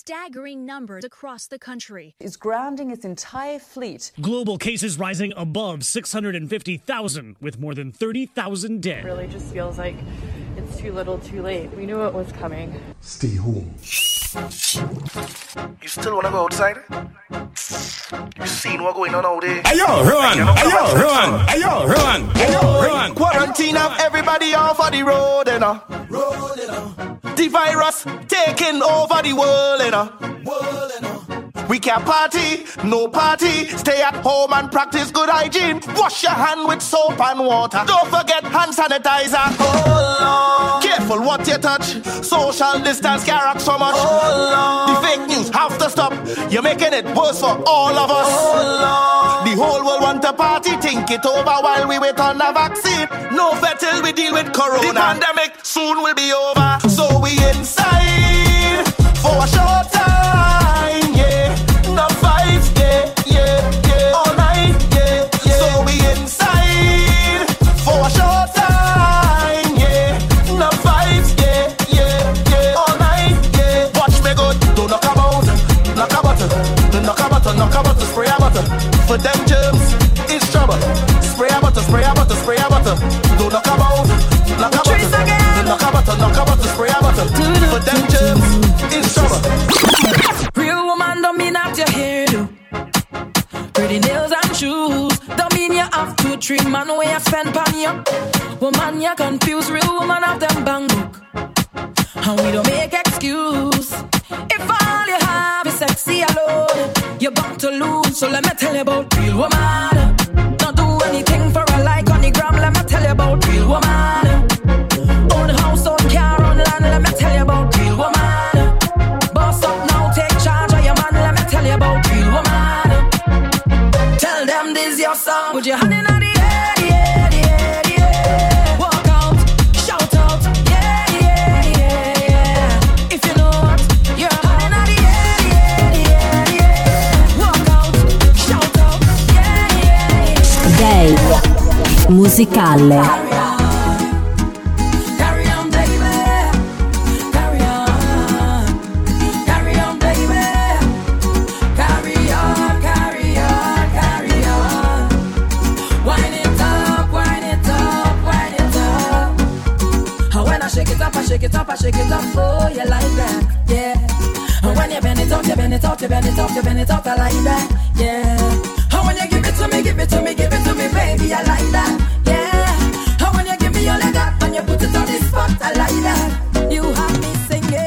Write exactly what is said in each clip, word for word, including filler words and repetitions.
staggering numbers across the country. It's grounding its entire fleet. Global cases rising above six hundred fifty thousand, with more than thirty thousand dead. It really just feels like it's too little, too late. We knew it was coming. Stay home. You still want to go outside? You seen what going on out there? Ayo, run! Ayo, run! Ayo, run! Ayo, run! Quarantine of everybody off of the road, and uh. Road, and uh. The virus taking over the world, and uh. World, and uh. We can't party, no party. Stay at home and practice good hygiene. Wash your hand with soap and water. Don't forget hand sanitizer. Oh, Lord. Careful what you touch. Social distance carrots so much. Oh, Lord. The fake news have to stop. You're making it worse for all of us. Oh, Lord. The whole world want a party. Think it over while we wait on a vaccine. No fear till we deal with corona. The pandemic soon will be over. So we inside for a short time. Yeah, not five. Yeah, yeah, yeah. All night. Yeah, yeah. So we inside for a short time. Knock about to spray about butter. For them germs, it's trouble. Spray about to spray about to spray about to. Don't knock about, knock about to. Knock about to knock about to spray about to. For them germs, it's trouble. Real woman don't mean that you're here to. Pretty nails and shoes don't mean you have to treat man where you spend pan ya. Woman you confuse, real woman of them bang book. And we don't make excuse. If all you have is sexy alone, you're bound to lose. So let me tell you about real woman. Don't do anything for a like on the gram. Let me tell you about real woman. Own house, own car, own land. Let me tell you about real woman. Boss up now, take charge of your man. Let me tell you about real woman. Tell them this your song. Put your hand in the air, the air, the air, the air. Walk out, shout out. Musicale. Shake it up, I shake it up, oh, you like that, yeah. And when you bend it up, you bend it up, you bend it up, you bend it up, I like that, yeah. And when you give it to me, give it to me, give it to me, baby, I like that, yeah. And when you give me all of that, and you put it on the spot, I like that. You have me singing.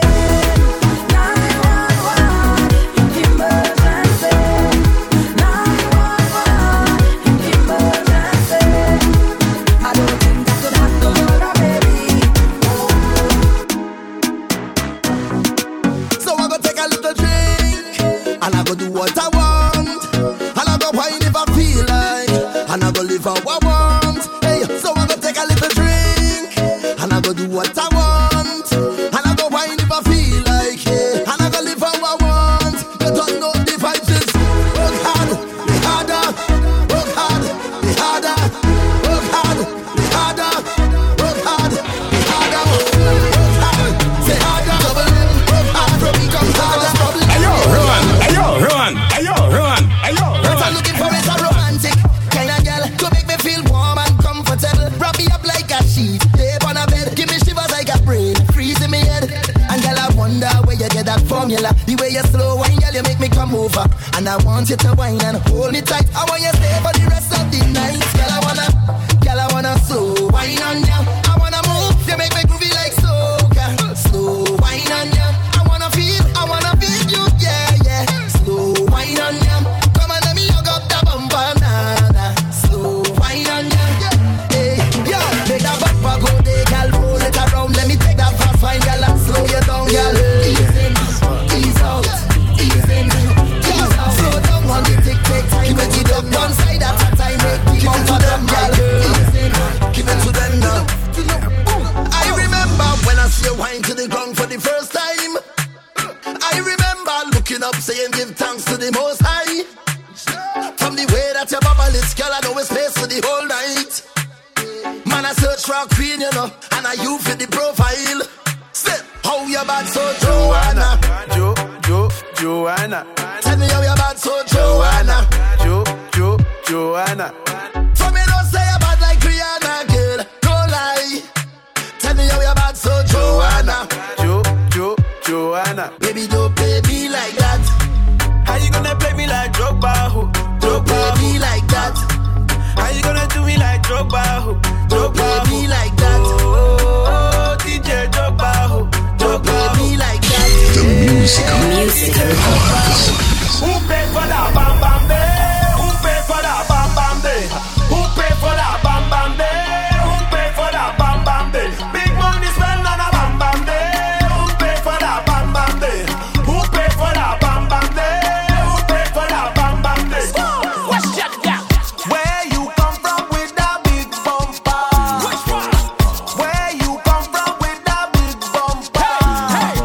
Profile. Step, how your bad so Joanna, Jo, Jo, Joanna. Tell me how you're bad, so Joanna. Jo, Jo, Joanna. For me, don't say you're bad like Rihanna, girl. Don't lie. Tell me how you're bad, so Joanna. Jo, Jo, Joanna. Baby, don't play me like that. How you gonna play me like Drogba, ho? Don't play me like that. How you gonna do me like Drogba, ho? Don't play me like that. Oh, D J Drogba, ho. Don't play me like that. The music of music of Who pay for that bam bam day? Who pay for that bam bam day? Who pay for that bam bam day? Who pay for that bam bam day? Big money spent on a bam bam day. Who pay for that bam bam day? Who pay for that bam bam day? Who pay for that bam bam day? What's that? Where you come from with that big bumper? Where you come from with that big bumper? Hey, hey.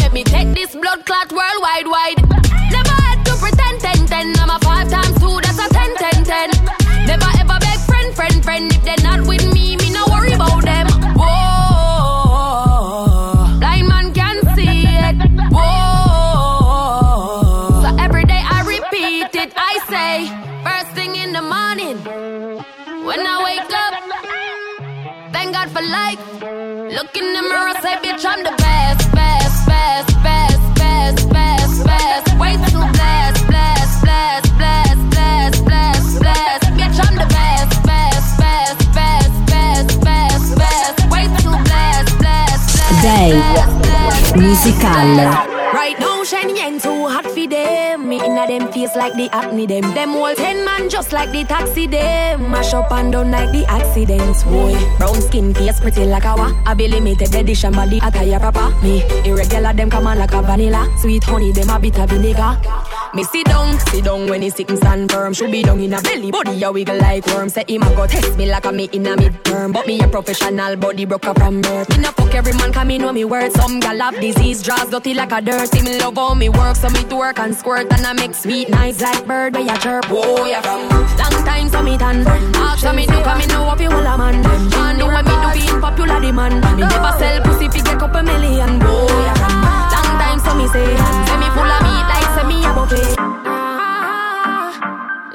Make me take this blood clot worldwide wide. Never had to pretend for life. Look in the mirror, say, bitch, I'm the best, best, best, best, best, best, best. Way too blessed, blessed, blessed, blessed, blessed, blessed, blessed. Bitch, I'm the best, best, best, best, best, best, best. Way too blessed, blessed, blessed. Day Musical. Right now, Shenyang too hot for them. Me inna them face like the acne them. Them whole ten man just like the taxi them. Mash up and down like the accidents, boy. Brown skin, face pretty like a wa. I be limited edition body attire proper. Me irregular them come on like a vanilla. Sweet honey them a bit of vinegar. Me sit down, sit down when he sick and stand firm. Should be down in a belly, body a wiggle like worm. Say him a go test me like a me in a midterm. But me a professional body broker from birth. Me na fuck every man come in with me word. Some gal have disease, draws dirty like a dirt. See me love how me work, so me to work and squirt. And I make sweet nights like bird by a chirp. Whoa, yeah, from long time so me tan. Ask so me do, cause me know what you all a man. Man, know what me do being popular demand. Me never sell pussy fi get couple million. Whoa, yeah, from long time so me say. Say me full of meat like say me a buffet.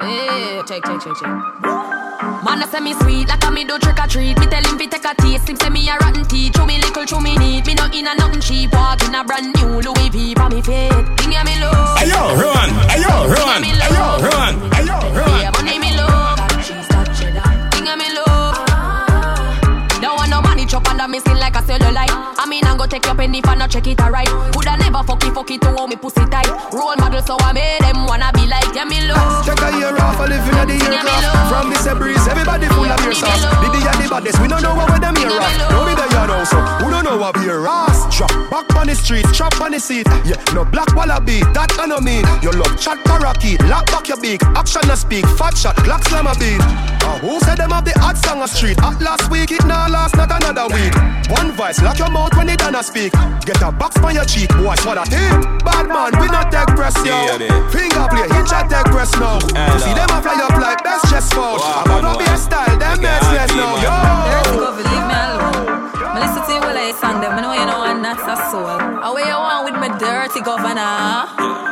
Hey, check, check, check, check. Man, I say me sweet, like a me do trick or treat. Me tell him fi take a taste, him say me a rotten teeth. Show me little, show me neat. Me not in a nothing cheap. Walk in a brand new Louis V from me feet. Thing ya me love. Ayo, run, ayo, run, ayo, run, ayo, run. Yeah, money me love. She's got cheddar. Thing ya me love. Don't want no money chop under me skin like a cellulite. I mean I go take your penny for not check it alright. Woulda never fuck it, fuck it to hold me pussy tight. Role model so I made them wanna be like yeah me love. Check a year off, I live in the year off. From this a breeze, everybody full of your sauce. Diddy and the baddest, we don't know what them here off. Don't be the yard also, who don't know what beer ass. Drop back on the street, chop on the seat. Yeah, no black wallaby, that I no mean. Your love chat parakeet, lock back your beak. Action no speak, fat shot, Glock slam a beat. uh, Who said them have the hot song a street? Hot last week, it now last, not another week. One vice, lock your mouth when they done a speak. Get a box on your cheek, watch what I think. Bad man, we not take press yo. Finger play, hinge at take press now. See them a fly up like best chest. Wow, I'm gonna be a style, them mess less now. Yo, let's go, leave me alone. Melissa T will I sang them, I know you know I'm not a soul. Away you want with my dirty governor.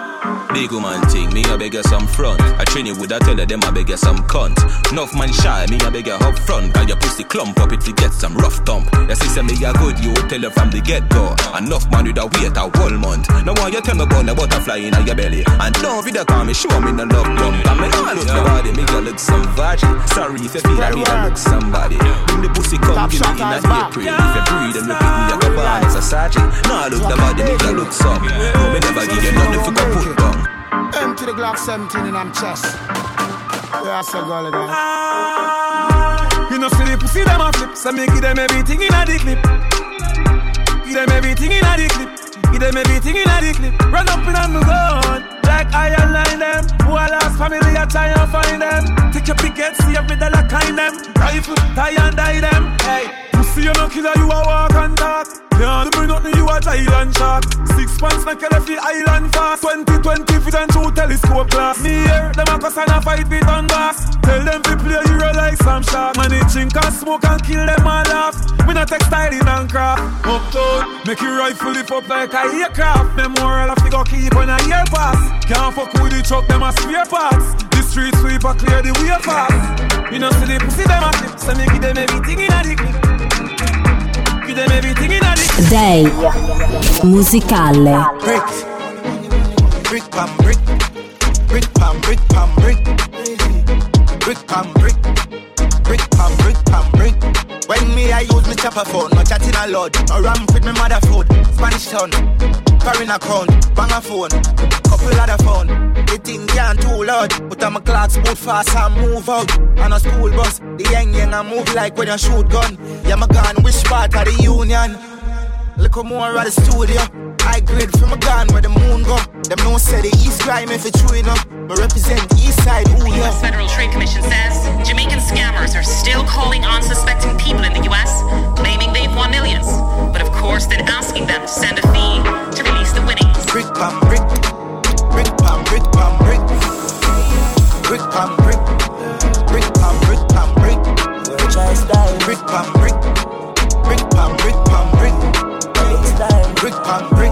Big woman thing, me a beggar some front. I train you with a teller, them a beggar some cunt. Nuff man shy, me a beggar up front. Got your pussy clump up, it to get some rough thump. Your sister me a good, you tell her from the get-go. Enough man with a weight a whole month. Now why you tell me about the butterfly in your belly? And don't be the call me, show me no love lump. And me all look nobody, me a look some virgin. Sorry if you feel like me a look somebody. Bring the pussy come, give me in a April. If you breathe and look me a cabal, it's a sachet. Now look nobody, me a look some. No, me never give you nothing for a put down. Empty the Glock seventeen in I'm chest. Yeah, I say girl again. Ah, you know see the pussy them a flip. So me give them everything in a the clip. Give them everything in a the clip. Give them everything in a the clip. Run up in on me gun like iron line them. Who I lost family I try and find them. Take your pickets, see every dollar kind them. Rifle, tie and die them. Hey, pussy you no killer, you a walk and talk. Yeah, they bring nothing, you a Thailand shark. Six months, man, kill every island fast. Twenty, twenty feet and two telescope glass. Me here, them a cuss and a fight with on glass. Tell them to play a hero like Sam Shark. Man, they drink and smoke and kill them all off. Me not textiling and craft. Uptown, make your rifle lift up like a aircraft. Memorial have to go keep on a year pass. Can't fuck with the truck, them a spare parts. The street sweeper clear the way fast. You know see the pussy, them a flip. So me give them everything in a the clip. Day Musicale. Brick, brick, pam, brick, brick, pam, brick, pam, brick, brick, pam, brick, brick, pam, brick, pam, brick. When me I use me chopper phone, no chatting a lot, no ram with me mother food, Spanish town, foreign account, banger phone, couple other phone. The thing can't too loud, but I'm a clock boot fast and move out. On a school bus, the young young I move like when you shoot gun. Yeah, my gun, which part of the union? Look more at the studio. I grade from a gun where the moon go. Them no say the east crime if it's true enough. But represent east side, ooh, yeah. The U S Federal Trade Commission says Jamaican scammers are still calling unsuspecting people in the U S, claiming they've won millions. But of course, then asking them to send a fee to release the winnings. Brick, pam, brick. Brick, pam, brick, pam, brick. Brick, pam, brick. Brick, pam, brick, pam, brick. Which I style. Brick, pam, brick. Brick, pam, brick, pam, brick. Brick, pam, brick.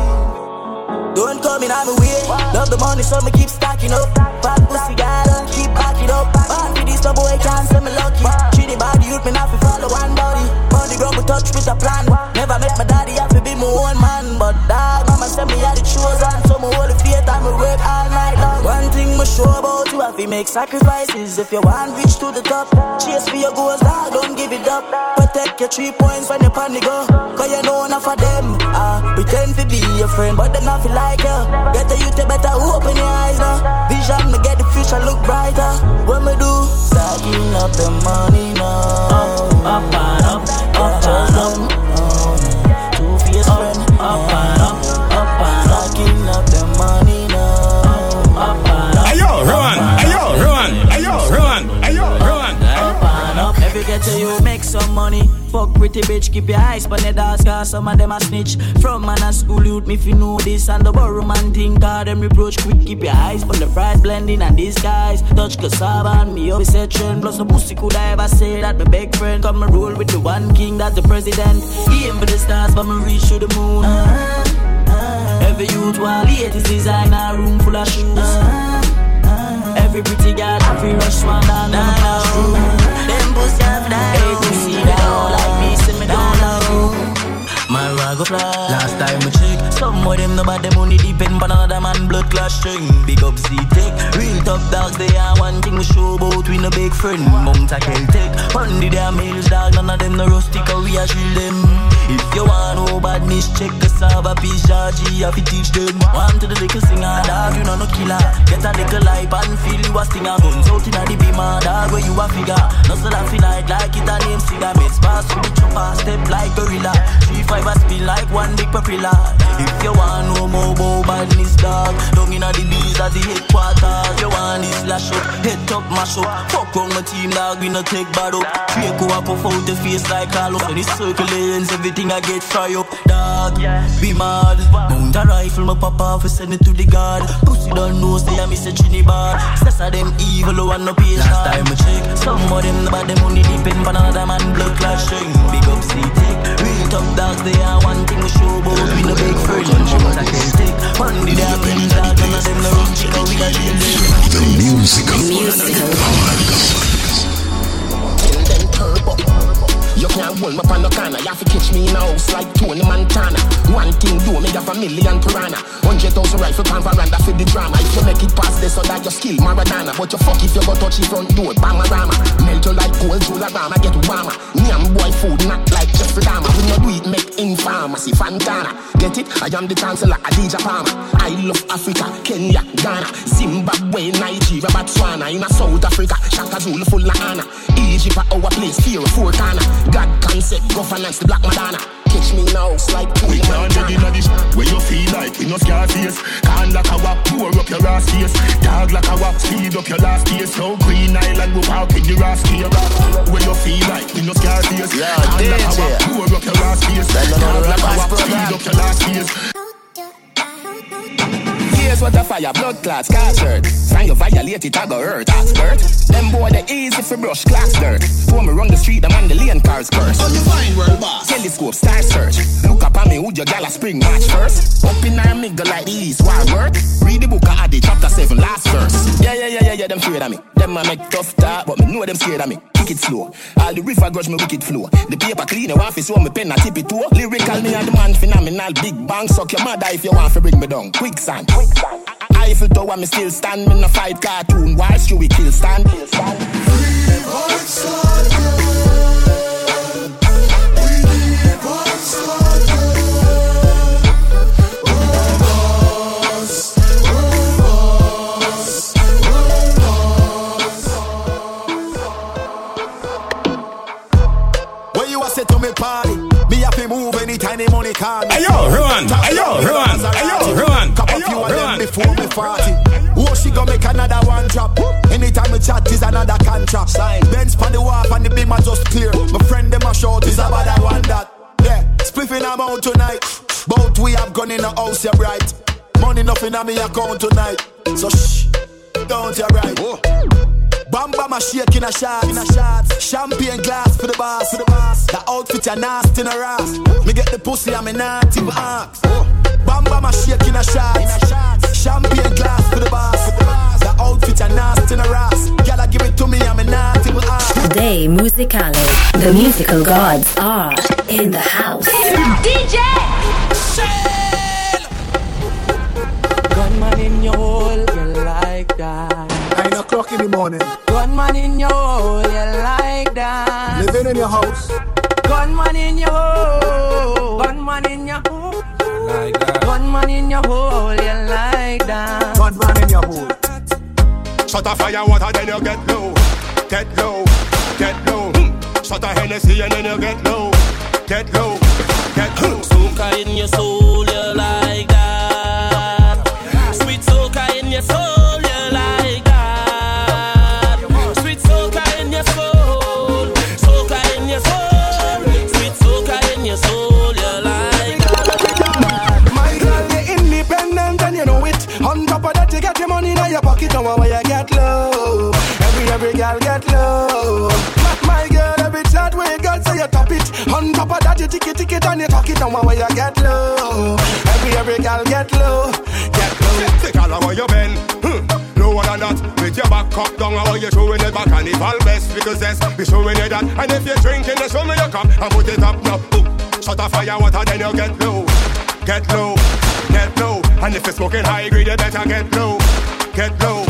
Don't money coming, I'm away. Love the money, so me keep stacking up. Bad pussy gotta keep backing up. Bad for this the boy can't send me lucky. Cheating by the youth, me not fi follow one body. Money grow me touch with a plan. Never met my daddy, I fi be my own man. But dad, mama send me all the chosen. So me hold the faith and me work all night long. One thing me sure about you, I fi make sacrifices. If you want reach to the top, chase for your goals, dog, don't give it up. Protect your three points when you panic go. Cause you know enough of them. Ah, pretend to be your friend, but they not feel like you. Get the youth, you better open your eyes now. Vision, me get the future look brighter. What me do? Stacking up the money now. Up, up and up, up and up. Two-faced friend. Up and up, up and up. Stacking up the money now. Up and up. Ayo, Rowan, ayo, Rowan, ayo, Rowan, ayo, Rowan. Up and up. Every get to you, make some money. Fuck pretty bitch, keep your eyes on the dance, cause some of them a snitch. From man a school youth, me if you know this. And the borrow man thing, cause them reproach quick. Keep your eyes on the price, blending and disguise. Touch cassava and me always set trend. Plus no pussy could I ever say that my big friend. Come and roll with the one king, that's the president. Aim for the stars, but me reach to the moon. uh-huh, uh-huh. Every youth while he his designer, room full of shoes. uh-huh, uh-huh. Every pretty girl, every rush one down the house. Them pussy have died. Hey, pussy, they don't like me, see me down low. Man, I go fly. Last time I check, some of them nobody money depend on another man blood clash thing. Big up Z-Tech, real top dogs, they are one thing we show about we no big friend. Mount a Celtic, Pondy they are males dog, none of them no rustic, we a shield them. If you want no badness, check the server, piece Georgie, if you teach them. One to the little singer, dog, you know no killer. Get a little life and feel you a stinger. Guns out in a the beamer, dog, where you a figure. Nuzzle and feel like, like it a name singer. Mets pass with the chopper, step like gorilla. Three, five, I spill like one big papilla. If you want no more about badness, dog, don't in a the bees at the headquarters. You want this lash up, head top, mash up. Fuck wrong my team, dog, we no take bad up. Drake who a puff out the face like Carlos. And his circle ends, everything I get fry up, dog. Be mad, mount a rifle, my papa for send it to the guard. Pussy don't know, say I miss a Trinidad. Sess of them evil, oh and no pay. Last time I check, some of them about them only depend on another man blood clashing. Big up C-Tech, real top dogs, they are one thing we show about. We no big friends, mount a Celtic, Pondy they are real dog, none of them no rough chicken, we got real deal. The musical, the musical, kill them turbo. You can't hold me up on the corner. You have to catch me in a house like Tony Montana. One thing do me have a million piranha. Hundred thousand rifle pan veranda for the drama. If you make it past this, so that you skill Maradona. But you fuck if you go touch the front door, Bangarama. Melt you like gold, Jolarama, get warmer. Niam boy food, not like Jeff Lama. When you do it, make infamacy, Fantana. Get it? I am the chancellor, Adija Palmer. I love Africa, Kenya, Ghana, Zimbabwe, Nigeria, Botswana. In a South Africa, Shaka Zulu full of Anna. Egypt at our place, fear of four corner. God concept, governance, the black Madonna. Catch me now, like we can't get in this where you feel like we no scar face. Can't like a wap, pour up your ass face. Dog like a wap, speed up your last face. No Green Island, go out in your ass face. Where you feel like we no scar face. Can't like a wap, pour up your last face. Dog like a wap, speed up your last face. Here's what the fire, blood clots, cat shirt. Sign you violate it, I go hurt, expert. Them boy, they easy for brush, class dirt. For me run the street, the man, the lane cars curse. On the fine world, boss. Telescope, star search. Look up at me, who your gala spring match first. Up in our nigga like these, why work? Read the book, I had the chapter seven, last verse. Yeah, yeah, yeah, yeah, yeah, them afraid of me. Them I make tough talk, but me know them scared of me. It slow. All the river grudge me wicked flow. The paper clean, you want to show me pen and tip it too. Lyrical me and the man phenomenal. Big bang, suck your mother if you want to bring me down. Quicksand. Quicksand. Eiffel Tower, me still stand. Me no fight cartoon. Why should we kill stand? Kill stand. We need white soldier. We need white soldier. Oh, boss. Oh, boss. Set to me party, me have to move anytime the money can. Ayo, run, ayo, run, ayo, run. Cup a few of them before me party. Oh, she gon' make another one drop. Anytime we chat is another contract. Benz pan the wharf and the beam are just clear. My friend them a short is about that one that. Yeah, spliffing am out tonight. Both we have gone in the house, you're right. Money nothing on me account tonight. So shh, don't you right. Whoa. Bamba my shake in a shot, in a shot. Champagne glass for the boss, for the boss. The outfit a nasty in a ass. Me get the pussy, I'm a naughty ass. Bamba my shake in a shot. Champagne glass to the boss. The outfit a nasty in a ras. Gotta give it to me, I'm a nasty with ass. Today Musicale. The musical gods are in the house. D J Shell. Gunman in your hole, you like that. nine o'clock in the morning. Gunman in your hole, you like that. Living in your house. Gunman in your hole. Gunman in your hole. Like that. Gunman in your hole, you like that. Gunman in your hole. Shut a fire water, then you get low. Get low, get low. Mm. Shut a Hennessy and then you get low. Get low, get low. Soca in your soul, you like that. Sweet soca in your soul, you like that. Sweet soca in your soul. Soca in your soul. Sweet soca in your soul, you like that. My girl, you're independent and you know it. On top of that, you get your money in your pocket. Don't want where you get low. Every, every girl get low. My girl, every chat we got, so you top it. On top of that, you tick it, tick it, and you talk it. And one way you get low. Every, every girl get low. Get low. Take all of your bend. Lower than that. With your back up down, how you showing it back. And if all best, because that's be showing it that. And if you're drinking, then show me your cup. And put it up now. Shut a fire water, then you get low. Get low. Get low. And if you're smoking high grade, you better get low. Get low.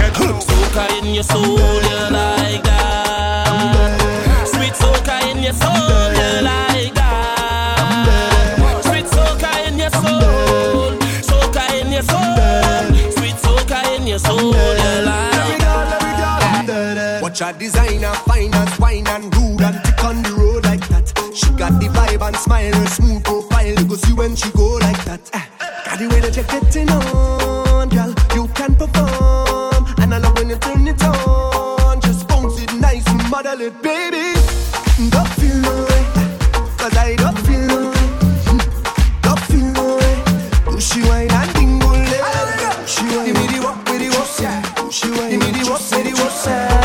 Get low. Soca in your soul, you like that. Sweet soca in your soul, you like that. Sweet soca in your soul, soca in your soul. Sweet soca in your soul, you like that. Watch her designer, finance, wine and rude and tick on the road like that. She got the vibe and smile, her smooth profile. You go see when she go like that. Got the way that you're getting on, girl, you can perform. And I love when you turn it on, just bounce it nice and model it, baby. Don't feel no way, cause I don't feel no way. Don't feel no way. Pushy wine and dingle lay. Pushy wine, give me the walk with the walk. Pushy wine, give me the walk with the walk.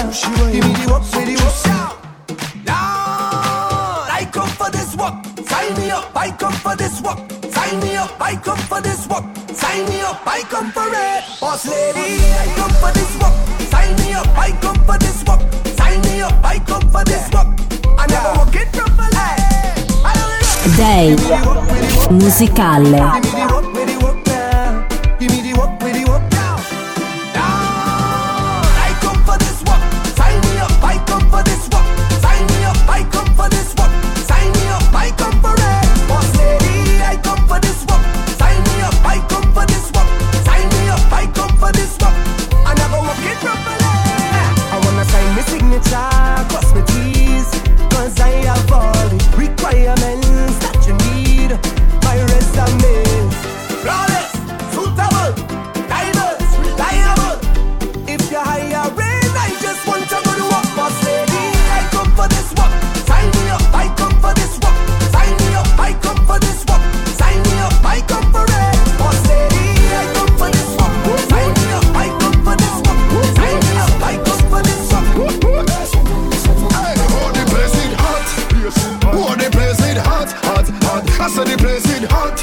Pushy wine, give me the walk with the walk. Now, I come for this walk. Sign me up, I come for this walk. Sign me up, I come for this walk. Sign me up, I come for it. Boss lady, I come for this walk. Sign me up, I come for this walk. Sign me up, I come for this walk. I never walk it from my life. Dei Musicale. Give me the walk, with the walk down. Give me the walk, with the walk down. Down. I come for this walk. Sign me up, I come for this walk. Sign me up, I come for this walk. Sign me up, I come for it. Boss lady, I come for this walk. Sign me up, I come for this walk. Sign me up, I come for this walk. I never walk it from my life. I wanna sign my signature, cross my T's. Cause I have all the requirements that you need. My resume flawless, suitable, diverse, reliable. If you're higher raised, I just want to go to work. Boss lady, I come for this work. Sign me up, I come for this work. Sign me up, I come for this work. Sign me up, I come for it. Boss lady, I come for this work. Sign me up, I come for this work. Sign me up, I come for this work. Oh, they place it hot, hot, hot. I said they place it hot.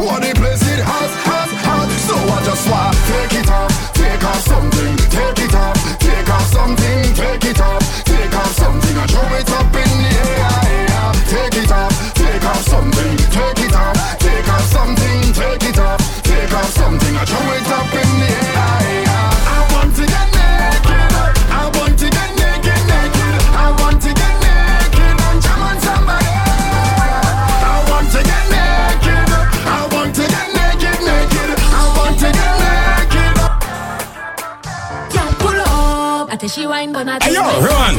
Oh, they place it hot, hot, hot. So I just want take it off, take off something, take it off, take off something, take it off, take off something. I throw it up in the air, air. Take it off, take off something, take it off, take off something, take it off, take off something. I throw it up in the air, air. I want to get naked. I want to get naked, naked. I want to get. She wine gonna take my run, run,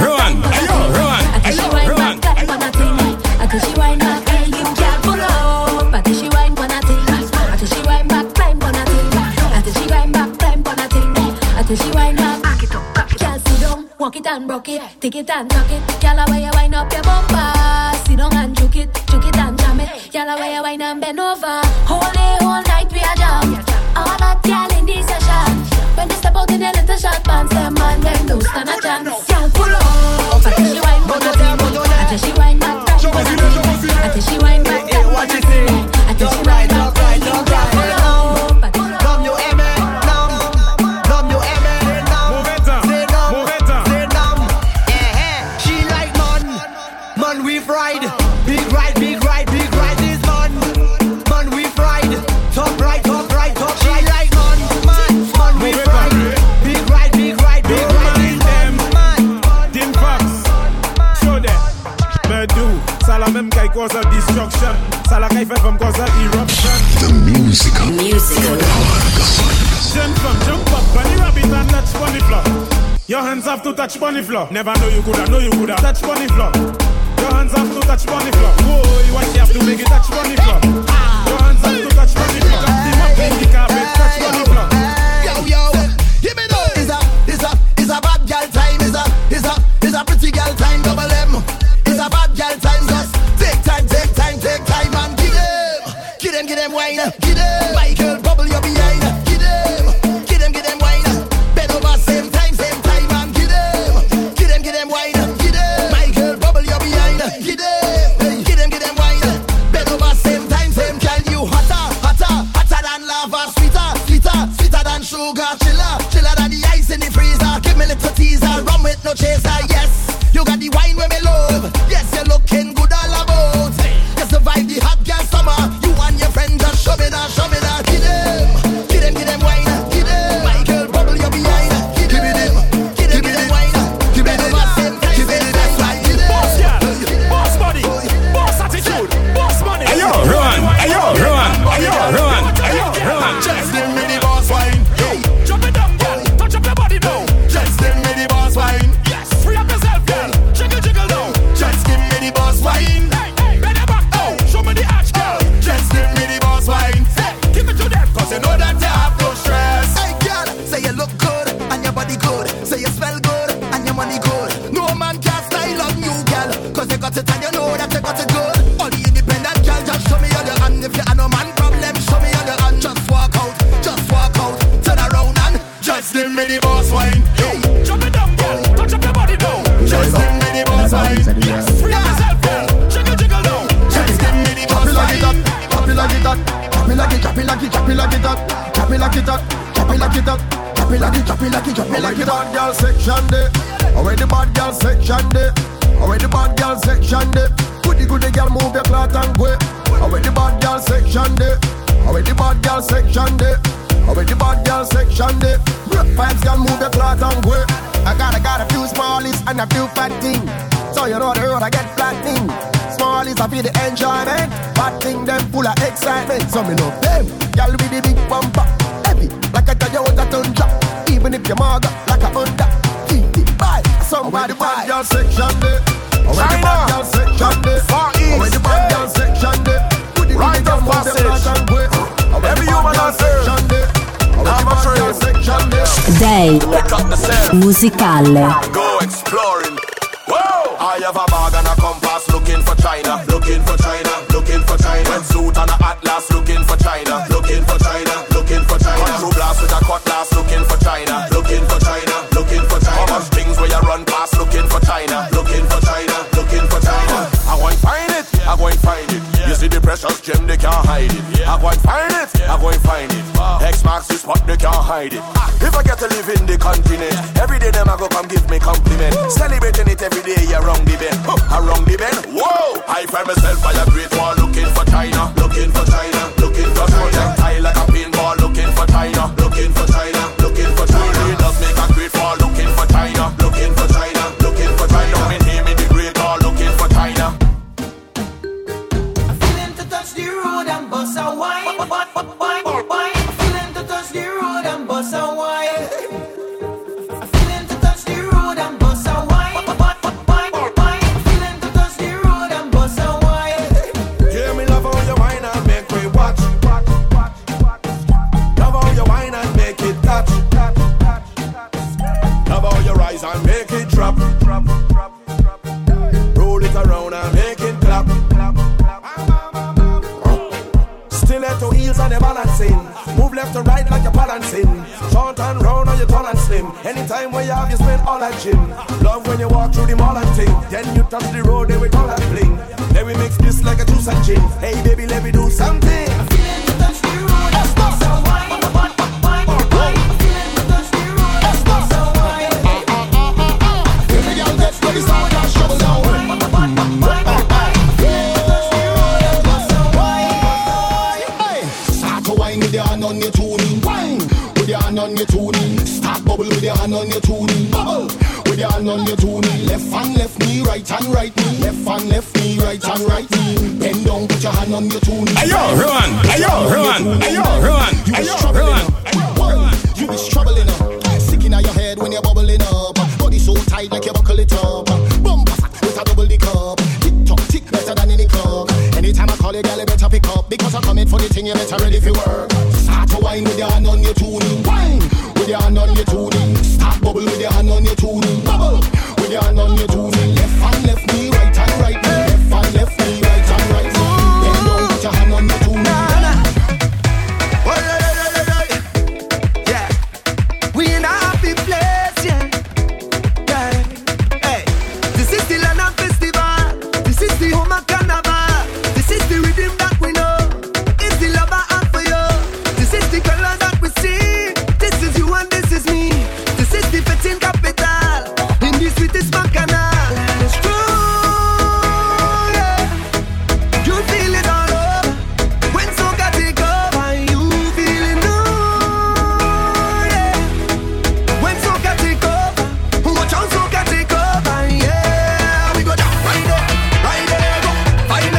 run, I she wine back up on a thing. I she wine back up, you can't pull up. But she wine gonna take my spot. She wine back time on a thing. I she wine back time on a thing. I she wine back, back it up, back it up. Sit down, walk it and rock it, take it and knock it. Gyal, where you wine up your bumper? Sit down and juke it, juke it and jam it. Gyal, where you wine and bend over? Whole day, whole night we are jam. All that gyal in this session. When they step out in their little short pants, them man them don't stand a chance. Girl, pull up, I think she wine back time. I think she wine back time. I think she wine back time. I think she wine back time. cause a destruction. Salakai fell from cause a eruption. The musical musical jump up, jump up, bunny rabbit and touch bunny floor. Your hands have to touch bunny floor. Never know you coulda, know you coulda touch bunny floor. Your hands have to touch bunny floor. Whoa, you want you have to make it touch bunny floor. Your hands have to touch bunny floor. Team up, make the carpet touch bunny floor. Yo yo, give me those. Is that, is that, is that bad girl time? Is that, is that, is that pretty girl time? Double M. Is that bad girl time? Just take time, take time, take time and give them, give them, give them wine, give them. My girl, bubble your behind. Give them, give them, give them wine. Bend over, same time, same time and give them, give them, give them wine. Give them, my girl, bubble your behind. Give them, give them, give them wine. Bend over, same time, same time. You hotter, hotter, hotter than lava, sweeter, sweeter, sweeter than sugar. Chiller, chiller than the ice in the freezer. Give me little teaser, rum with no chaser. Yes, you got the wine with me love. Yes, you're looking good all about. You survive the hot girl summer. You and your friend just shove it out, shove it out. Give them, give them, give them wine. Give them, my girl, bubble your behind. Give them, give them, give them wine. Give them, give them, give them wine. Boss girl, boss money, boss attitude, boss money. Ayo, run, ayo, run, ayo, run, ayo, run. Just give me the boss wine. Jump it down, girl, touch up your body now. Just give me the boss wine. Wine. Hey, hey, better back out. Oh. Show me the arch, girl. Oh. Just give me the boss wine. Hey, give it to them, cause you know that you have no stress. Hey, girl, say you look good, and your body good. Say you smell good, and your money good. No man can style on you, girl, cause you got it and you know that you got it good. All the independent girl, just show me all your hand. If you are no man problem, show me all your hand. Just walk out, just walk out. Turn around and just give me the boss wine. Hey, jump it down, girl. Touch up your body now. Just give me the boss wine. Yes, free up yourself. Like it up, chop it like it, chop it like it, chop it like it up, chop it like it up, chop it like it up, chop it like it, chop it like it, chop it like it up. Bad girl section day, away the bad girl section day, away the bad girl section day. Goody goody girl, move your cloth and go. Away the bad girl section day, away the bad girl section day, away the bad girl section day. Rock vibes, girl, move your cloth and go. I got, I got a few smallies and a few fat things, so you know the road I get flat thing. Smallies I feel the enjoyment, bad thing them full of excitement. So me love them, y'all with the big bumper, heavy like a Toyota Tundra. Even if your mother like a Honda, keep it by somebody buy. Away the bad girl section day, away the bad girl section day, away the bad girl section day. Right of passage, every human has section day, away the bad girl section day. Day musicale. Go exploring. I have a bag and a compass looking for China, looking for China, looking for China. Wetsuit and a atlas looking for China, looking for China, looking for China. One true blast with a cutlass looking for China, looking for China, looking for China. How much things where you run past looking for China, looking for China, looking for China. I go and find it, I go and find it. You see the precious gem, they can't hide it. I go and find it, I go and find it. X marks the spot, they can't hide it. If I get to live in the continent, every day them I go come give me compliment. Celebrating it every day, you're around the bend, around the bend. Whoa! I find myself by a great wall, looking for China, looking for China, looking for China. I like a pinball, looking for China, looking for China, looking for China. It does make a great wall, looking for China, looking for China, looking for China. In him in the great wall, looking for China. Bust a wine, wine, wine, wine. I feel him to touch the road and bust a wine. I feel him to touch the road and bust a wine, wine, wine, wine. I feel him to touch the road and bust a wine. Hear me love how you wine and make me watch, watch, watch, watch. Love how you wine and make it touch, touch, touch, touch. Love how you rise and make it drop, drop, drop, drop. Roll it around and make it clap. Stiletto heels and they're balancing. Move left to right like you're balancing. Short and round or you're tall and slim. Anytime where you have, you spend all that gym. Love when you walk through the mall and ting. Then you touch the road, then we call that bling. Then we mix this like a juice and gin. Hey baby, let me do something. I feel it to touch the road, that's not so wine, wine, wine, wine. I feel it to touch the road, that's not so wine. Here we go, let's play the sound and shovel down. Wine, wine, wine, wine. hand on your two knee. Start bubble with your hand on your two knee. Bubble with your hand on your two knee. Left hand, left knee, right hand, right knee. Left hand, left knee, right hand, right knee. Bend down, put your hand on your two knee. Ayo, run, ayo, run, ayo, run, you be struggling up. You be struggling up. Sick in your head when you're bubbling up. Body so tight like you buckle it up. Bumper fat with a double D cup. Tick tock, tick better than any cup. Anytime I call you, girl, you better pick up. Because I'm coming for the thing, you better ready for work. Start to wine with your hand on your two knee. Wine with your hand on your two knee. Start bubble with your hand on your two knee. Bubble with your hand on your two knee. Left hand, left knee, right hand, right knee. Left hand, left knee, right hand, right knee. Then down with your hand on your two knee. Yeah, we in a happy place, yeah. Yeah. Hey, this is the land of festival. This is the home of carnival. This is the rhythm that we know. It's the love I have for you. This is the color that we see. This is you and this is me. This is the fitting capital. In this sweetest bacchanal. It's true, yeah. You feel it all over. When soca take over, you feel it now, yeah. When soca take over, watch how soca take over, yeah. We go down, right there, right there, go, find it.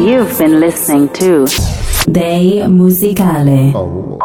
You've been listening to Dei Musicale. Oh.